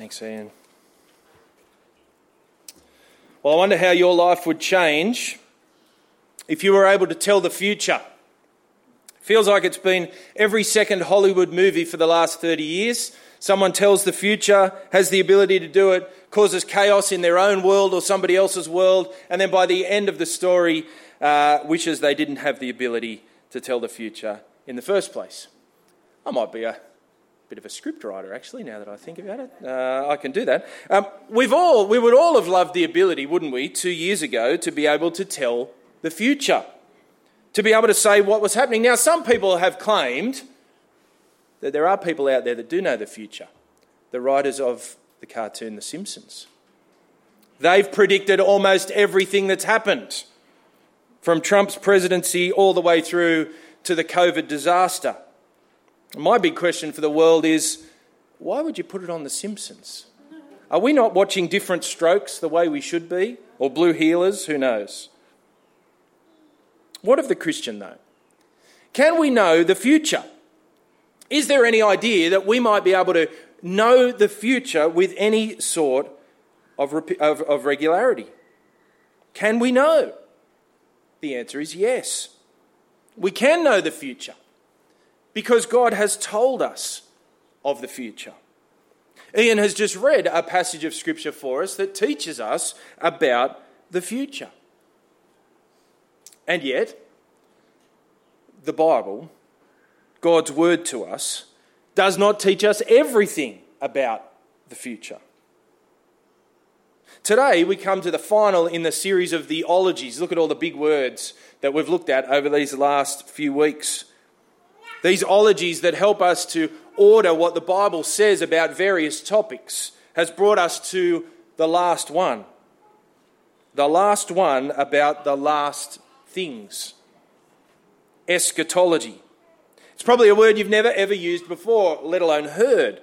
Thanks, Ian. Well, I wonder how your life would change if you were able to tell the future. Feels like it's been every second Hollywood movie for the last 30 years. Someone tells the future, has the ability to do it, causes chaos in their own world or somebody else's world, and then by the end of the story, wishes they didn't have the ability to tell the future in the first place. I might be a bit of a scriptwriter, actually, now that I think about it. I can do that. We would all have loved the ability, wouldn't we, 2 years ago, to be able to tell the future, to be able to say what was happening. Now, some people have claimed that there are people out there that do know the future, the writers of the cartoon The Simpsons. They've predicted almost everything that's happened, from Trump's presidency all the way through to the COVID disaster. My big question for the world is, why would you put it on The Simpsons? Are we not watching Different Strokes the way we should be? Or Blue Heelers? Who knows? What of the Christian, though? Can we know the future? Is there any idea that we might be able to know the future with any sort of regularity? Can we know? The answer is yes. We can know the future because God has told us of the future. Ian has just read a passage of Scripture for us that teaches us about the future. And yet, the Bible, God's word to us, does not teach us everything about the future. Today, we come to the final in the series of theologies. Look at all the big words that we've looked at over these last few weeks. These ologies that help us to order what the Bible says about various topics has brought us to the last one. The last one about the last things. Eschatology. It's probably a word you've never ever used before, let alone heard.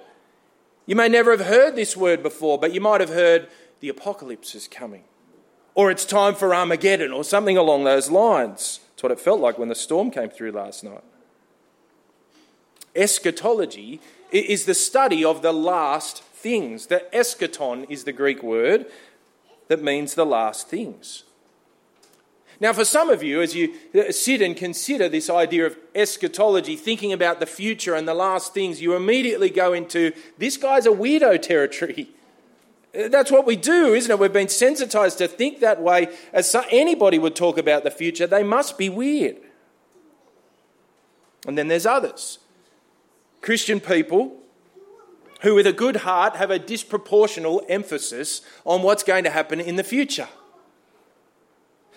You may never have heard this word before, but you might have heard the apocalypse is coming, or it's time for Armageddon, or something along those lines. It's what it felt like when the storm came through last night. Eschatology is the study of the last things. The eschaton is the Greek word that means the last things. Now, for some of you, as you sit and consider this idea of eschatology, thinking about the future and the last things, you immediately go into, this guy's a weirdo territory. That's what we do, isn't it? We've been sensitized to think that way. As anybody would talk about the future, they must be weird. And then there's others. Christian people who, with a good heart, have a disproportional emphasis on what's going to happen in the future.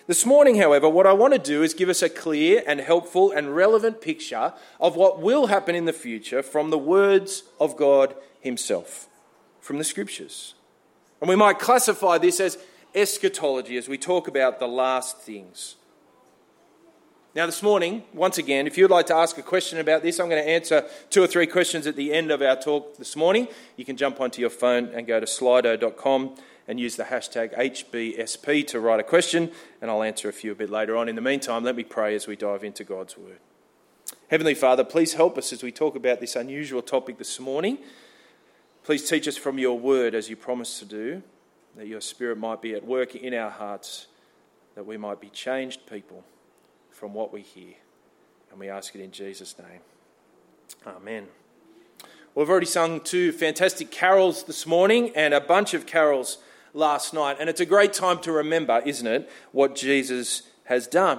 This morning, however, what I want to do is give us a clear and helpful and relevant picture of what will happen in the future from the words of God Himself, from the Scriptures. And we might classify this as eschatology as we talk about the last things. Now, this morning, once again, if you'd like to ask a question about this, I'm going to answer 2 or 3 questions at the end of our talk this morning. You can jump onto your phone and go to slido.com and use the hashtag HBSP to write a question, and I'll answer a few a bit later on. In the meantime, let me pray as we dive into God's Word. Heavenly Father, please help us as we talk about this unusual topic this morning. Please teach us from your Word, as you promised to do, that your Spirit might be at work in our hearts, that we might be changed people from what we hear. And we ask it in Jesus' name. Amen. Well, we've already sung 2 fantastic carols this morning and a bunch of carols last night. And it's a great time to remember, isn't it, what Jesus has done.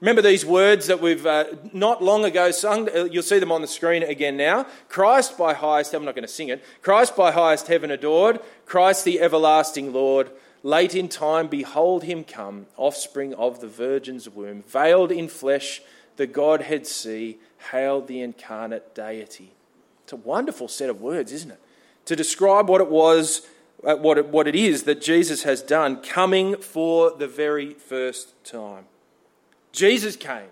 Remember these words that we've not long ago sung? You'll see them on the screen again now. Christ by highest, I'm not going to sing it. Christ by highest heaven adored, Christ the everlasting Lord. Late in time, behold him come, offspring of the virgin's womb, veiled in flesh, the Godhead see, hail the incarnate deity. It's a wonderful set of words, isn't it? To describe what it was, what it is that Jesus has done, coming for the very first time. Jesus came,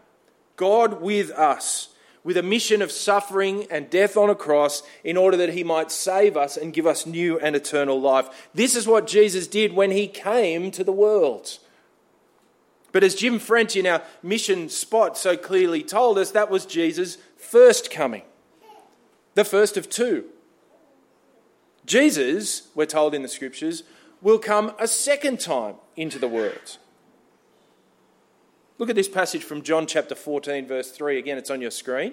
God with us, with a mission of suffering and death on a cross in order that he might save us and give us new and eternal life. This is what Jesus did when he came to the world. But as Jim French in our mission spot so clearly told us, that was Jesus' first coming, the first of 2. Jesus, we're told in the Scriptures, will come a second time into the world. Look at this passage from John chapter 14, verse 3. Again, it's on your screen.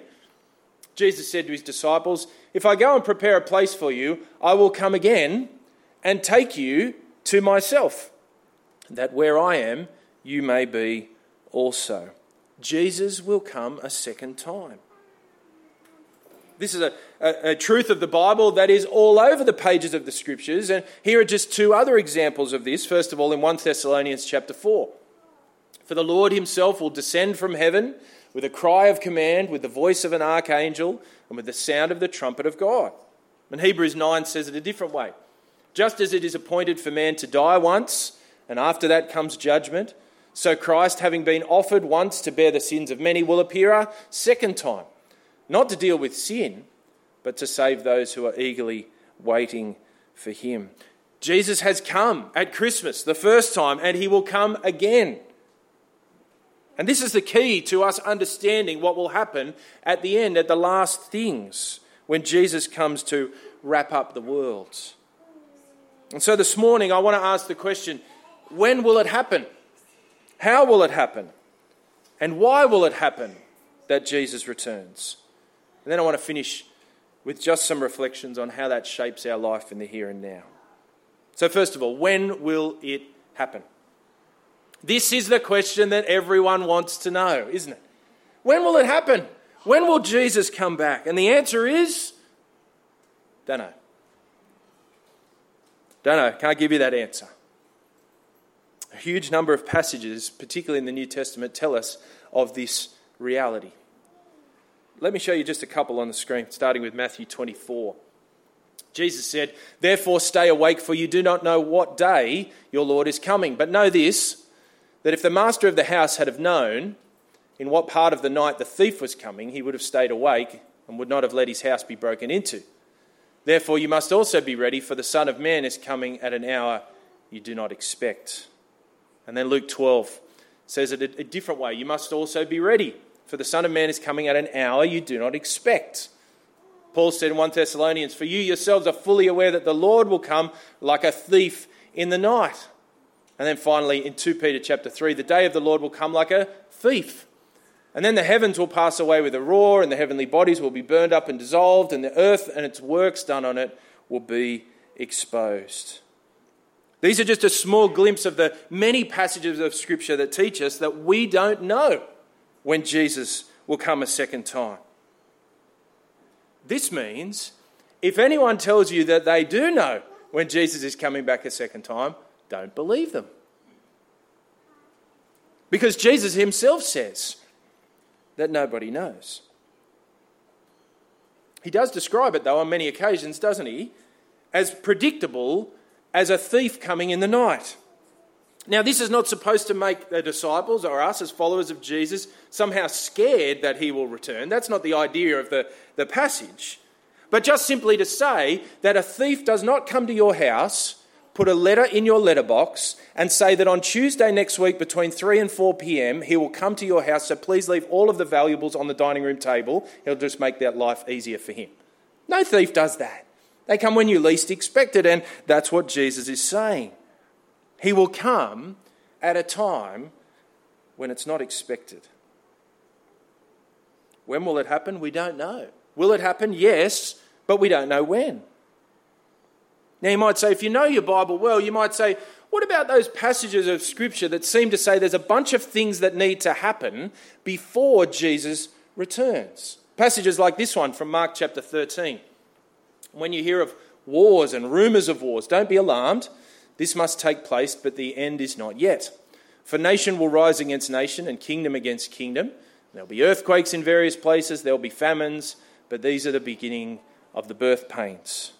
Jesus said to his disciples, "If I go and prepare a place for you, I will come again and take you to myself, that where I am, you may be also." Jesus will come a second time. This is a truth of the Bible that is all over the pages of the Scriptures. And here are just two other examples of this. First of all, in 1 Thessalonians chapter 4. "For the Lord himself will descend from heaven with a cry of command, with the voice of an archangel, and with the sound of the trumpet of God." And Hebrews 9 says it a different way. "Just as it is appointed for man to die once, and after that comes judgment, so Christ, having been offered once to bear the sins of many, will appear a second time, not to deal with sin, but to save those who are eagerly waiting for him." Jesus has come at Christmas the first time, and he will come again. And this is the key to us understanding what will happen at the end, at the last things, when Jesus comes to wrap up the world. And so this morning I want to ask the question, when will it happen? How will it happen? And why will it happen that Jesus returns? And then I want to finish with just some reflections on how that shapes our life in the here and now. So first of all, when will it happen? This is the question that everyone wants to know, isn't it? When will it happen? When will Jesus come back? And the answer is, don't know. Don't know, can't give you that answer. A huge number of passages, particularly in the New Testament, tell us of this reality. Let me show you just a couple on the screen, starting with Matthew 24. Jesus said, "Therefore stay awake, for you do not know what day your Lord is coming. But know this, that if the master of the house had have known in what part of the night the thief was coming, he would have stayed awake and would not have let his house be broken into. Therefore you must also be ready, for the Son of Man is coming at an hour you do not expect." And then Luke 12 says it a different way. "You must also be ready, for the Son of Man is coming at an hour you do not expect." Paul said in 1 Thessalonians, "For you yourselves are fully aware that the Lord will come like a thief in the night." And then finally, in 2 Peter chapter 3, "The day of the Lord will come like a thief. And then the heavens will pass away with a roar, and the heavenly bodies will be burned up and dissolved, and the earth and its works done on it will be exposed." These are just a small glimpse of the many passages of Scripture that teach us that we don't know when Jesus will come a second time. This means if anyone tells you that they do know when Jesus is coming back a second time, don't believe them. Because Jesus himself says that nobody knows. He does describe it, though, on many occasions, doesn't he, as predictable as a thief coming in the night. Now, this is not supposed to make the disciples or us as followers of Jesus somehow scared that he will return. That's not the idea of the passage. But just simply to say that a thief does not come to your house, put a letter in your letterbox and say that on Tuesday next week between 3 and 4 p.m. he will come to your house, so please leave all of the valuables on the dining room table. It'll just make that life easier for him. No thief does that. They come when you least expect it, and that's what Jesus is saying. He will come at a time when it's not expected. When will it happen? We don't know. Will it happen? Yes, but we don't know when. Now, you might say, if you know your Bible well, you might say, what about those passages of Scripture that seem to say there's a bunch of things that need to happen before Jesus returns? Passages like this one from Mark chapter 13. "When you hear of wars and rumours of wars, don't be alarmed. This must take place, but the end is not yet. For nation will rise against nation and kingdom against kingdom. There'll be earthquakes in various places, there'll be famines, but these are the beginning of the birth pains."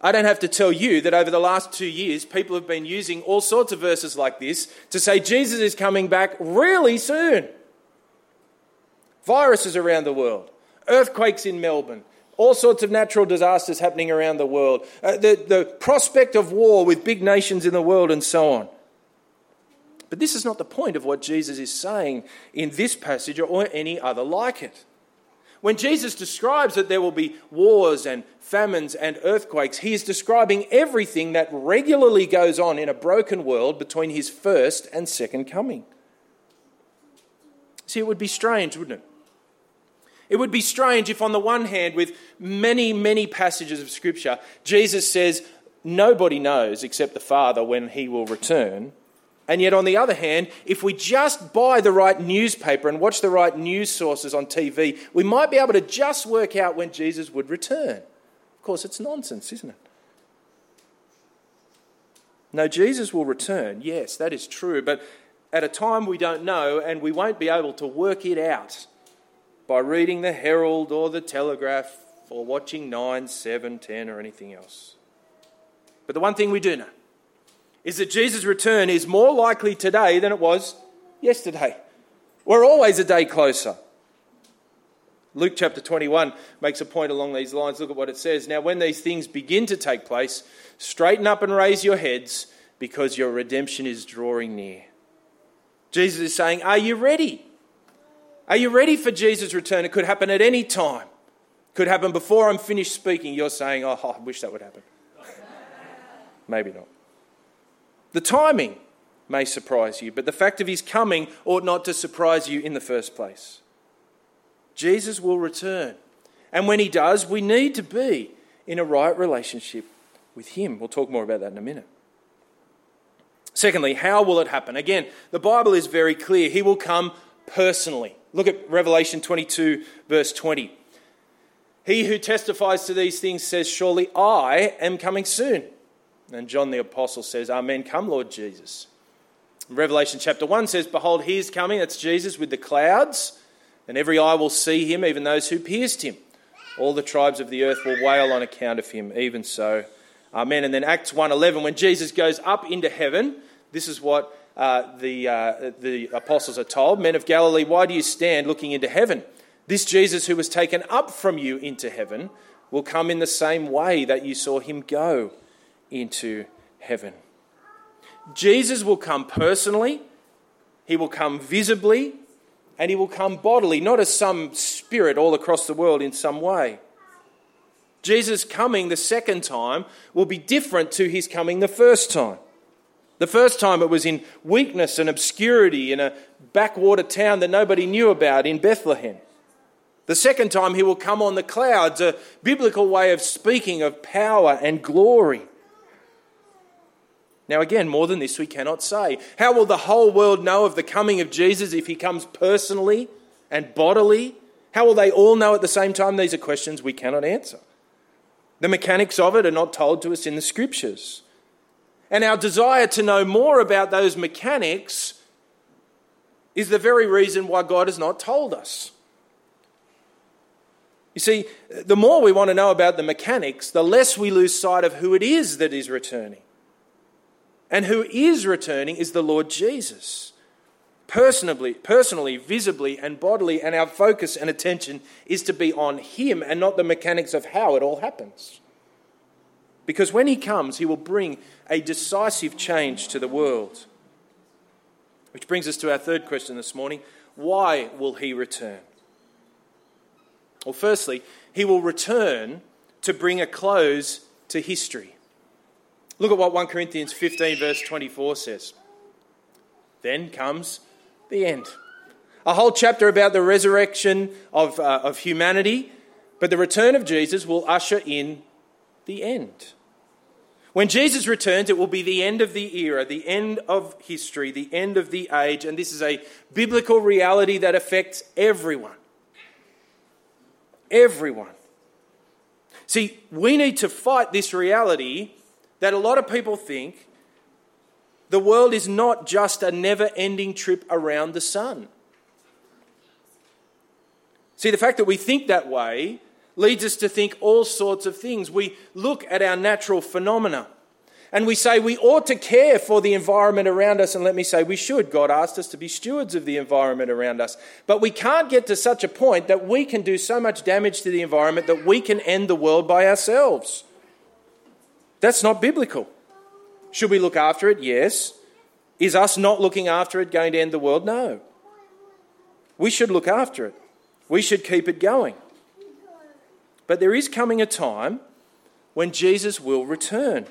I don't have to tell you that over the last 2 years, people have been using all sorts of verses like this to say Jesus is coming back really soon. Viruses around the world, earthquakes in Melbourne, all sorts of natural disasters happening around the world, the prospect of war with big nations in the world and so on. But this is not the point of what Jesus is saying in this passage or any other like it. When Jesus describes that there will be wars and famines and earthquakes, he is describing everything that regularly goes on in a broken world between his first and second coming. See, it would be strange, wouldn't it? It would be strange if on the one hand, with many, many passages of Scripture, Jesus says nobody knows except the Father when he will return. And yet on the other hand, if we just buy the right newspaper and watch the right news sources on TV, we might be able to just work out when Jesus would return. Of course, it's nonsense, isn't it? No, Jesus will return. Yes, that is true. But at a time we don't know, and we won't be able to work it out by reading the Herald or the Telegraph or watching 9, 7, 10 or anything else. But the one thing we do know is that Jesus' return is more likely today than it was yesterday. We're always a day closer. Luke chapter 21 makes a point along these lines. Look at what it says. Now, when these things begin to take place, straighten up and raise your heads because your redemption is drawing near. Jesus is saying, are you ready? Are you ready for Jesus' return? It could happen at any time. It could happen before I'm finished speaking. You're saying, oh, I wish that would happen. Maybe not. The timing may surprise you, but the fact of his coming ought not to surprise you in the first place. Jesus will return. And when he does, we need to be in a right relationship with him. We'll talk more about that in a minute. Secondly, how will it happen? Again, the Bible is very clear. He will come personally. Look at Revelation 22, verse 20. He who testifies to these things says, surely I am coming soon. And John the Apostle says, amen, come Lord Jesus. Revelation chapter 1 says, behold, he is coming, that's Jesus, with the clouds, and every eye will see him, even those who pierced him. All the tribes of the earth will wail on account of him, even so. Amen. And then Acts 1:11, when Jesus goes up into heaven, this is what the apostles are told. Men of Galilee, why do you stand looking into heaven? This Jesus who was taken up from you into heaven will come in the same way that you saw him go into heaven. Jesus will come personally, he will come visibly, and he will come bodily, not as some spirit all across the world in some way. Jesus coming the second time will be different to his coming the first time. The first time it was in weakness and obscurity in a backwater town that nobody knew about in Bethlehem. The second time he will come on the clouds, a biblical way of speaking of power and glory. Now again, more than this we cannot say. How will the whole world know of the coming of Jesus if he comes personally and bodily? How will they all know at the same time? These are questions we cannot answer. The mechanics of it are not told to us in the Scriptures. And our desire to know more about those mechanics is the very reason why God has not told us. You see, the more we want to know about the mechanics, the less we lose sight of who it is that is returning. And who is returning is the Lord Jesus, personally, visibly and bodily, and our focus and attention is to be on him and not the mechanics of how it all happens. Because when he comes, he will bring a decisive change to the world. Which brings us to our third question this morning. Why will he return? Well, firstly, he will return to bring a close to history. Look at what 1 Corinthians 15 verse 24 says. Then comes the end. A whole chapter about the resurrection of humanity, but the return of Jesus will usher in the end. When Jesus returns, it will be the end of the era, the end of history, the end of the age, and this is a biblical reality that affects everyone. Everyone. See, we need to fight this reality that a lot of people think the world is not just a never-ending trip around the sun. See, the fact that we think that way leads us to think all sorts of things. We look at our natural phenomena and we say we ought to care for the environment around us, and let me say we should. God asked us to be stewards of the environment around us. But we can't get to such a point that we can do so much damage to the environment that we can end the world by ourselves. That's not biblical. Should we look after it? Yes. Is us not looking after it going to end the world? No. We should look after it. We should keep it going. But there is coming a time when Jesus will return,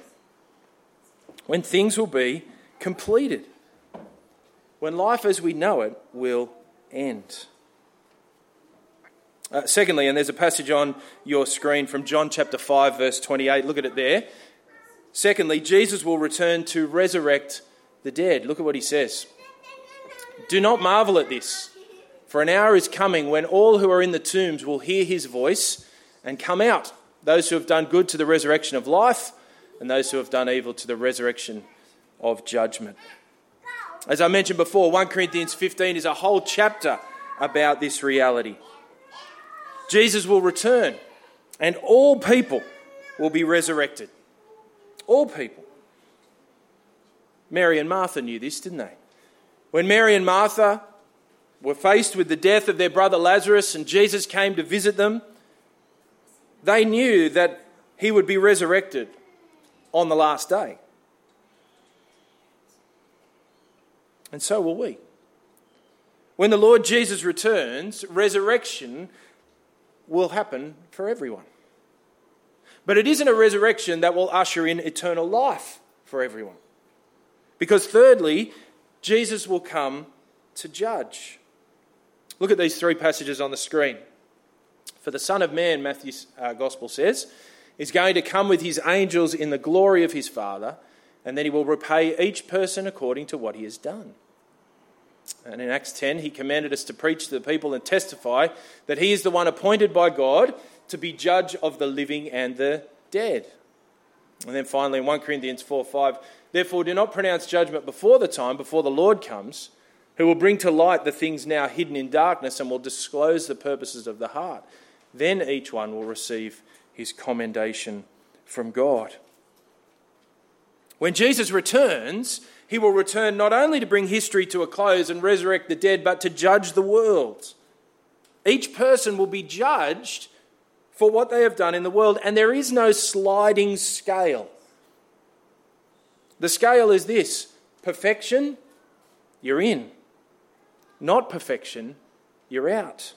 when things will be completed, when life as we know it will end. Secondly, and there's a passage on your screen from John chapter 5, verse 28. Look at it there. Secondly, Jesus will return to resurrect the dead. Look at what he says. Do not marvel at this, for an hour is coming when all who are in the tombs will hear his voice and come out, those who have done good to the resurrection of life and those who have done evil to the resurrection of judgment. As I mentioned before, 1 Corinthians 15 is a whole chapter about this reality. Jesus will return and all people will be resurrected. All people. Mary and Martha knew this, didn't they? When Mary and Martha were faced with the death of their brother Lazarus and Jesus came to visit them, they knew that he would be resurrected on the last day. And so will we. When the Lord Jesus returns, resurrection will happen for everyone. But it isn't a resurrection that will usher in eternal life for everyone. Because thirdly, Jesus will come to judge. Look at these three passages on the screen. For the Son of Man, Matthew's Gospel says, is going to come with his angels in the glory of his Father, and then he will repay each person according to what he has done. And in Acts 10, he commanded us to preach to the people and testify that he is the one appointed by God to be judge of the living and the dead. And then finally, in 1 Corinthians 4:5, therefore do not pronounce judgment before the time, before the Lord comes, who will bring to light the things now hidden in darkness and will disclose the purposes of the heart. Then each one will receive his commendation from God. When Jesus returns, he will return not only to bring history to a close and resurrect the dead, but to judge the world. Each person will be judged for what they have done in the world, and there is no sliding scale. The scale is this: perfection, you're in. Not perfection, you're out.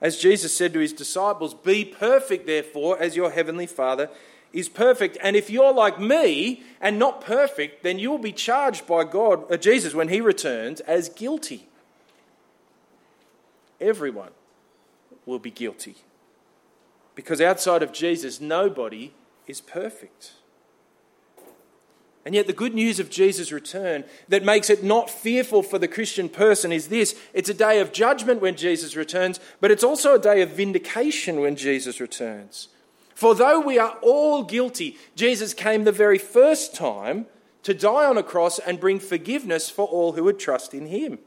As Jesus said to his disciples, be perfect, therefore, as your heavenly Father is perfect. And if you're like me and not perfect, then you'll be charged by God, or Jesus, when he returns, as guilty. Everyone will be guilty. Because outside of Jesus, nobody is perfect. And yet the good news of Jesus' return that makes it not fearful for the Christian person is this: it's a day of judgment when Jesus returns, but it's also a day of vindication when Jesus returns. For though we are all guilty, Jesus came the very first time to die on a cross and bring forgiveness for all who would trust in him.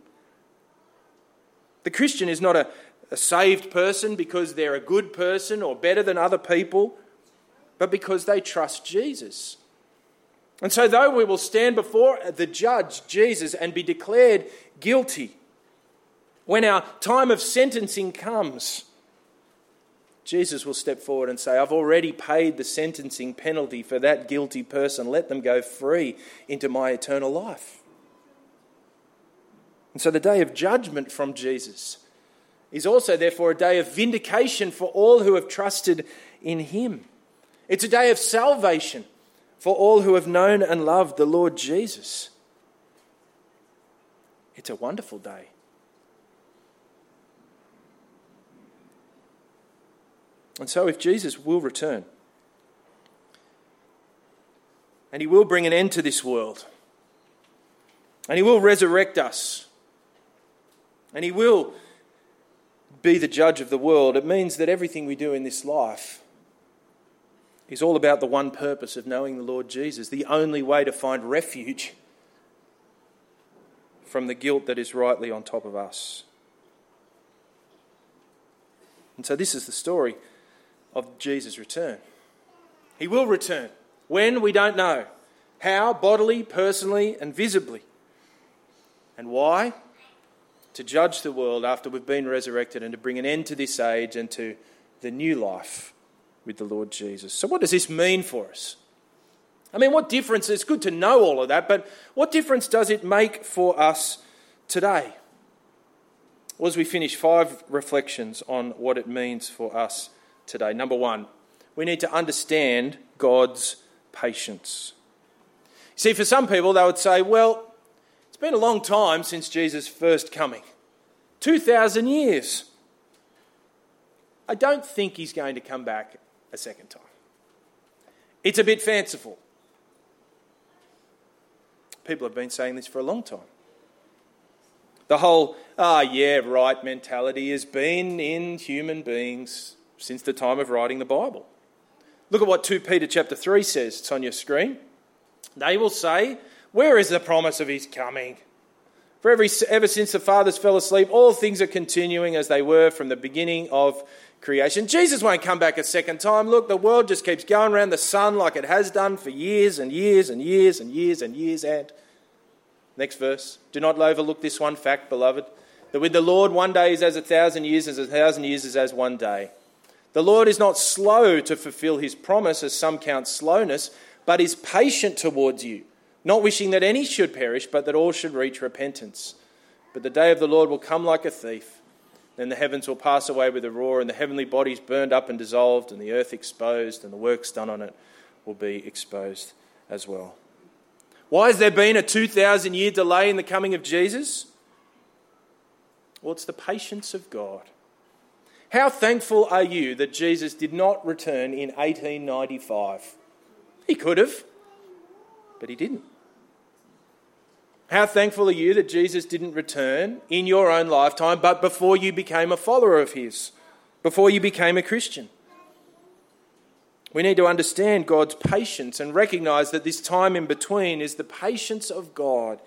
The Christian is not a saved person because they're a good person or better than other people, but because they trust Jesus. And so though we will stand before the judge, Jesus, and be declared guilty, when our time of sentencing comes, Jesus will step forward and say, I've already paid the sentencing penalty for that guilty person. Let them go free into my eternal life. And so the day of judgment from Jesus is also therefore a day of vindication for all who have trusted in him. It's a day of salvation for all who have known and loved the Lord Jesus. It's a wonderful day. And so if Jesus will return, and he will bring an end to this world, and he will resurrect us, and he will be the judge of the world, it means that everything we do in this life is all about the one purpose of knowing the Lord Jesus, the only way to find refuge from the guilt that is rightly on top of us. And so this is the story of Jesus' return. He will return. When? We don't know. How? Bodily, personally, and visibly. And why? To judge the world after we've been resurrected and to bring an end to this age and to the new life with the Lord Jesus. So what does this mean for us? I mean, what difference? It's good to know all of that, but what difference does it make for us today? was we finish 5 reflections on what it means for us today. Number 1, we need to understand God's patience. See, for some people, they would say, well, it's been a long time since Jesus' first coming. 2,000 years. I don't think he's going to come back a second time. It's a bit fanciful. People have been saying this for a long time. The whole, mentality has been in human beings since the time of writing the Bible. Look at what 2 Peter chapter 3 says. It's on your screen. They will say, where is the promise of his coming? For ever since the fathers fell asleep, all things are continuing as they were from the beginning of creation. Jesus won't come back a second time. Look, the world just keeps going around the sun like it has done for years and years and years and years and years and... Next verse. Do not overlook this one fact, beloved, that with the Lord 1 day is as 1,000 years, as 1,000 years is as 1 day. The Lord is not slow to fulfill his promise, as some count slowness, but is patient towards you, not wishing that any should perish, but that all should reach repentance. But the day of the Lord will come like a thief. Then the heavens will pass away with a roar, and the heavenly bodies burned up and dissolved, and the earth exposed, and the works done on it will be exposed as well. Why has there been a 2,000-year delay in the coming of Jesus? Well, it's the patience of God. How thankful are you that Jesus did not return in 1895? He could have, but he didn't. How thankful are you that Jesus didn't return in your own lifetime, but before you became a follower of his, before you became a Christian? We need to understand God's patience and recognize that this time in between is the patience of God,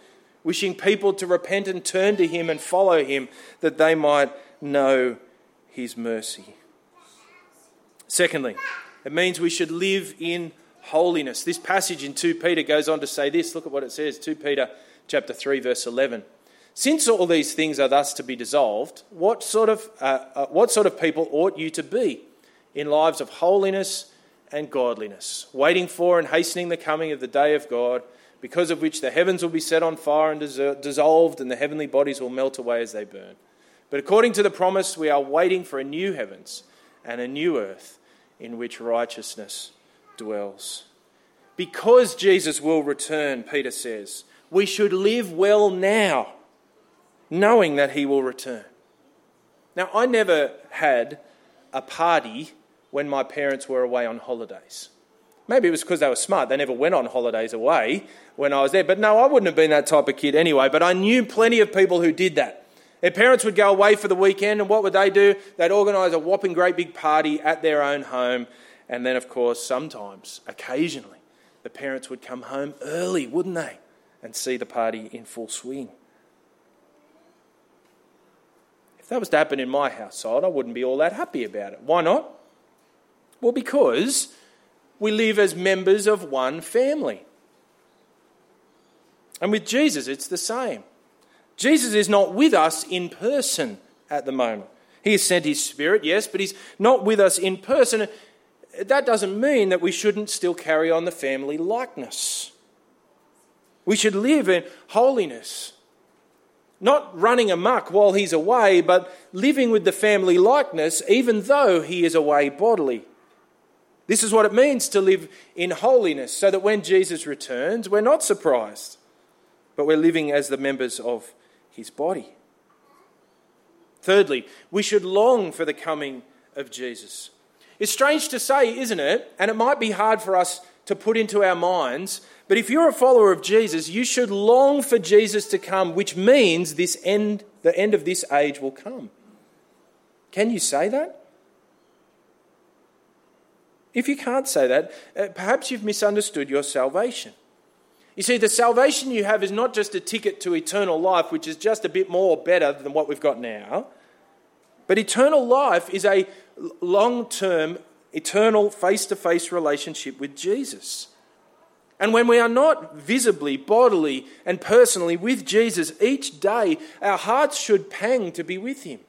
wishing people to repent and turn to him and follow him, that they might know his mercy. Secondly, it means we should live in holiness. This passage in 2 Peter goes on to say this. Look at what it says, 2 Peter chapter 3, verse 11. Since all these things are thus to be dissolved, what sort of people ought you to be in lives of holiness and godliness, waiting for and hastening the coming of the day of God, because of which the heavens will be set on fire and dissolved, and the heavenly bodies will melt away as they burn. But according to the promise, we are waiting for a new heavens and a new earth in which righteousness dwells. Because Jesus will return, Peter says, we should live well now, knowing that he will return. Now, I never had a party when my parents were away on holidays. Maybe it was because they were smart. They never went on holidays away when I was there. But no, I wouldn't have been that type of kid anyway. But I knew plenty of people who did that. Their parents would go away for the weekend, and what would they do? They'd organise a whopping great big party at their own home. And then, of course, sometimes, occasionally, the parents would come home early, wouldn't they? And see the party in full swing. If that was to happen in my household, I wouldn't be all that happy about it. Why not? Well, because we live as members of one family. And with Jesus, it's the same. Jesus is not with us in person at the moment. He has sent his Spirit, yes, but he's not with us in person. That doesn't mean that we shouldn't still carry on the family likeness. We should live in holiness, not running amok while he's away, but living with the family likeness even though he is away bodily. This is what it means to live in holiness, so that when Jesus returns, we're not surprised, but we're living as the members of his body. Thirdly, we should long for the coming of Jesus. It's strange to say, isn't it? And it might be hard for us to put into our minds, but if you're a follower of Jesus, you should long for Jesus to come, which means the end of this age will come. Can you say that? If you can't say that, perhaps you've misunderstood your salvation. You see, the salvation you have is not just a ticket to eternal life, which is just a bit more better than what we've got now, but eternal life is a long-term, eternal, face-to-face relationship with Jesus. And when we are not visibly, bodily, and personally with Jesus each day, our hearts should pang to be with him.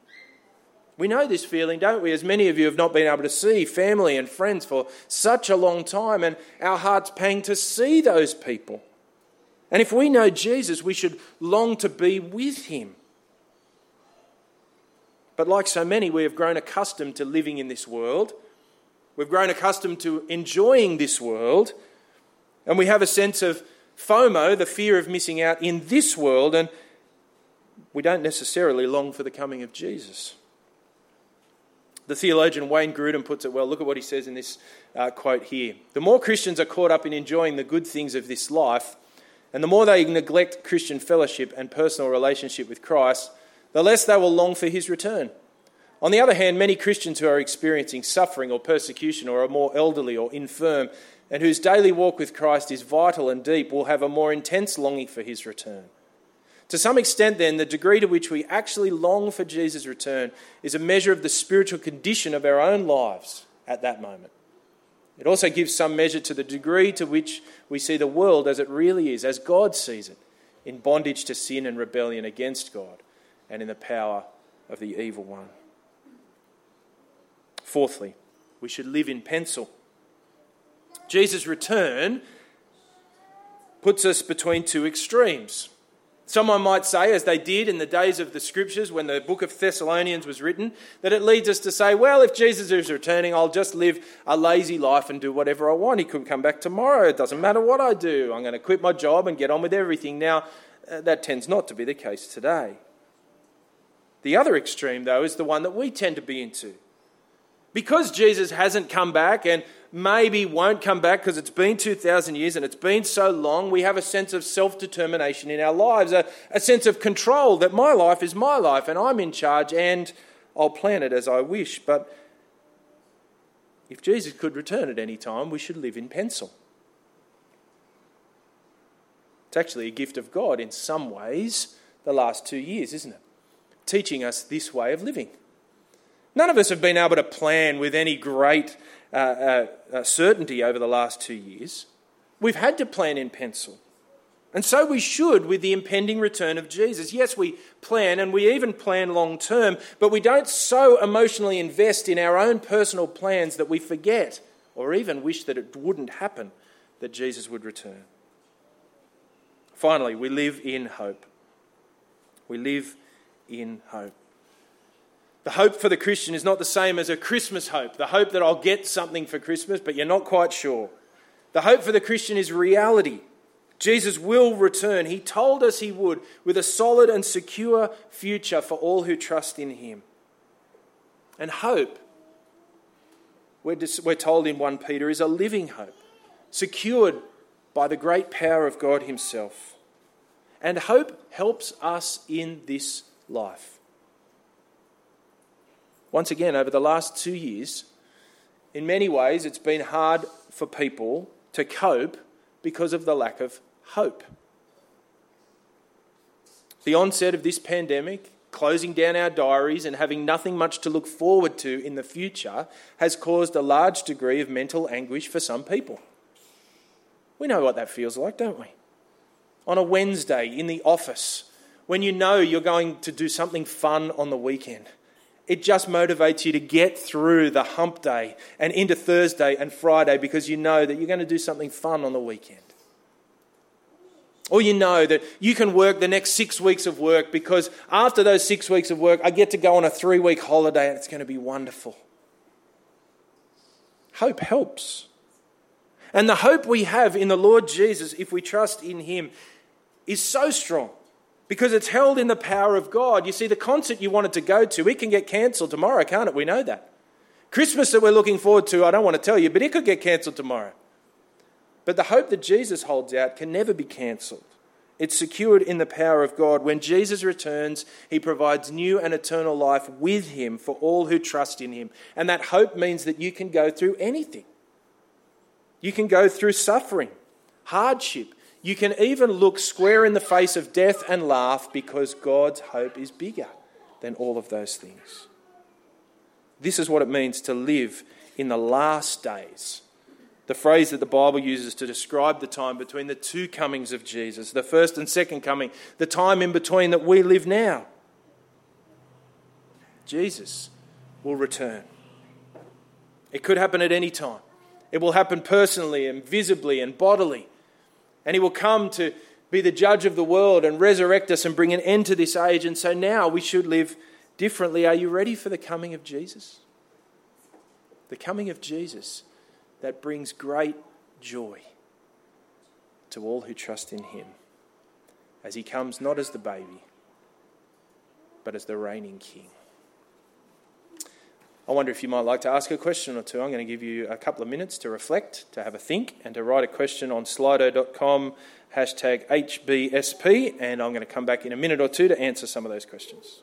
We know this feeling, don't we? As many of you have not been able to see family and friends for such a long time, and our hearts pang to see those people. And if we know Jesus, we should long to be with him. But like so many, we have grown accustomed to living in this world. We've grown accustomed to enjoying this world. And we have a sense of FOMO, the fear of missing out in this world, and we don't necessarily long for the coming of Jesus. The theologian Wayne Grudem puts it well. Look at what he says in this quote here. The more Christians are caught up in enjoying the good things of this life, and the more they neglect Christian fellowship and personal relationship with Christ, the less they will long for his return. On the other hand, many Christians who are experiencing suffering or persecution or are more elderly or infirm and whose daily walk with Christ is vital and deep will have a more intense longing for his return. To some extent then, the degree to which we actually long for Jesus' return is a measure of the spiritual condition of our own lives at that moment. It also gives some measure to the degree to which we see the world as it really is, as God sees it, in bondage to sin and rebellion against God and in the power of the evil one. Fourthly, we should live in pencil. Jesus' return puts us between two extremes. Someone might say, as they did in the days of the Scriptures when the book of Thessalonians was written, that it leads us to say, well, if Jesus is returning, I'll just live a lazy life and do whatever I want. He could come back tomorrow. It doesn't matter what I do. I'm going to quit my job and get on with everything. Now, that tends not to be the case today. The other extreme, though, is the one that we tend to be into. Because Jesus hasn't come back and maybe won't come back because it's been 2,000 years and it's been so long, we have a sense of self-determination in our lives, a sense of control that my life is my life and I'm in charge and I'll plan it as I wish. But if Jesus could return at any time, we should live in pencil. It's actually a gift of God in some ways the last 2 years, isn't it? Teaching us this way of living. None of us have been able to plan with any great certainty over the last 2 years. We've had to plan in pencil. And so we should with the impending return of Jesus. Yes, we plan, and we even plan long term, but we don't so emotionally invest in our own personal plans that we forget or even wish that it wouldn't happen, that Jesus would return. Finally, we live in hope. We live in hope. The hope for the Christian is not the same as a Christmas hope, the hope that I'll get something for Christmas, but you're not quite sure. The hope for the Christian is reality. Jesus will return. He told us he would, with a solid and secure future for all who trust in him. And hope, we're told in 1 Peter, is a living hope, secured by the great power of God himself. And hope helps us in this life. Once again, over the last 2 years, in many ways, it's been hard for people to cope because of the lack of hope. The onset of this pandemic, closing down our diaries and having nothing much to look forward to in the future has caused a large degree of mental anguish for some people. We know what that feels like, don't we? On a Wednesday in the office, when you know you're going to do something fun on the weekend. It just motivates you to get through the hump day and into Thursday and Friday because you know that you're going to do something fun on the weekend. Or you know that you can work the next 6 weeks of work because after those 6 weeks of work, I get to go on a 3-week holiday and it's going to be wonderful. Hope helps. And the hope we have in the Lord Jesus, if we trust in him, is so strong. Because it's held in the power of God. You see, the concert you wanted to go to, it can get cancelled tomorrow, can't it? We know that. Christmas that we're looking forward to, I don't want to tell you, but it could get cancelled tomorrow. But the hope that Jesus holds out can never be cancelled. It's secured in the power of God. When Jesus returns, he provides new and eternal life with him for all who trust in him. And that hope means that you can go through anything. You can go through suffering, hardship. You can even look square in the face of death and laugh because God's hope is bigger than all of those things. This is what it means to live in the last days. The phrase that the Bible uses to describe the time between the two comings of Jesus, the first and second coming, the time in between that we live now. Jesus will return. It could happen at any time. It will happen personally and visibly and bodily. And he will come to be the judge of the world and resurrect us and bring an end to this age. And so now we should live differently, are you ready for the coming of Jesus? The coming of Jesus that brings great joy to all who trust in him, as he comes not as the baby, but as the reigning king. I wonder if you might like to ask a question or two. I'm going to give you a couple of minutes to reflect, to have a think, and to write a question on slido.com, #HBSP, and I'm going to come back in a minute or two to answer some of those questions.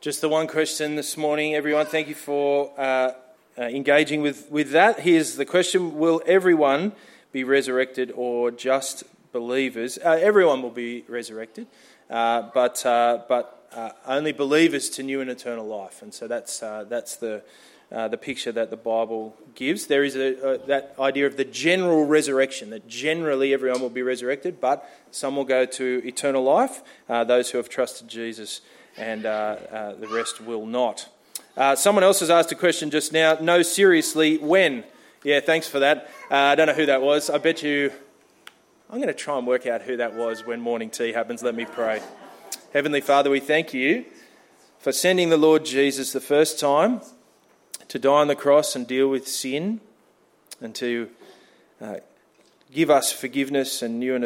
Just the one question this morning, everyone. Thank you for engaging with that. Here's the question: will everyone be resurrected, or just believers? Everyone will be resurrected, but only believers to new and eternal life. And so that's the picture that the Bible gives. There is that idea of the general resurrection, that generally everyone will be resurrected, but some will go to eternal life. Those who have trusted Jesus. And the rest will not. Someone else has asked a question just now. No, seriously, when? Yeah, thanks for that. I don't know who that was. I bet you... I'm going to try and work out who that was when morning tea happens. Let me pray. Heavenly Father, we thank you for sending the Lord Jesus the first time to die on the cross and deal with sin and to give us forgiveness and new and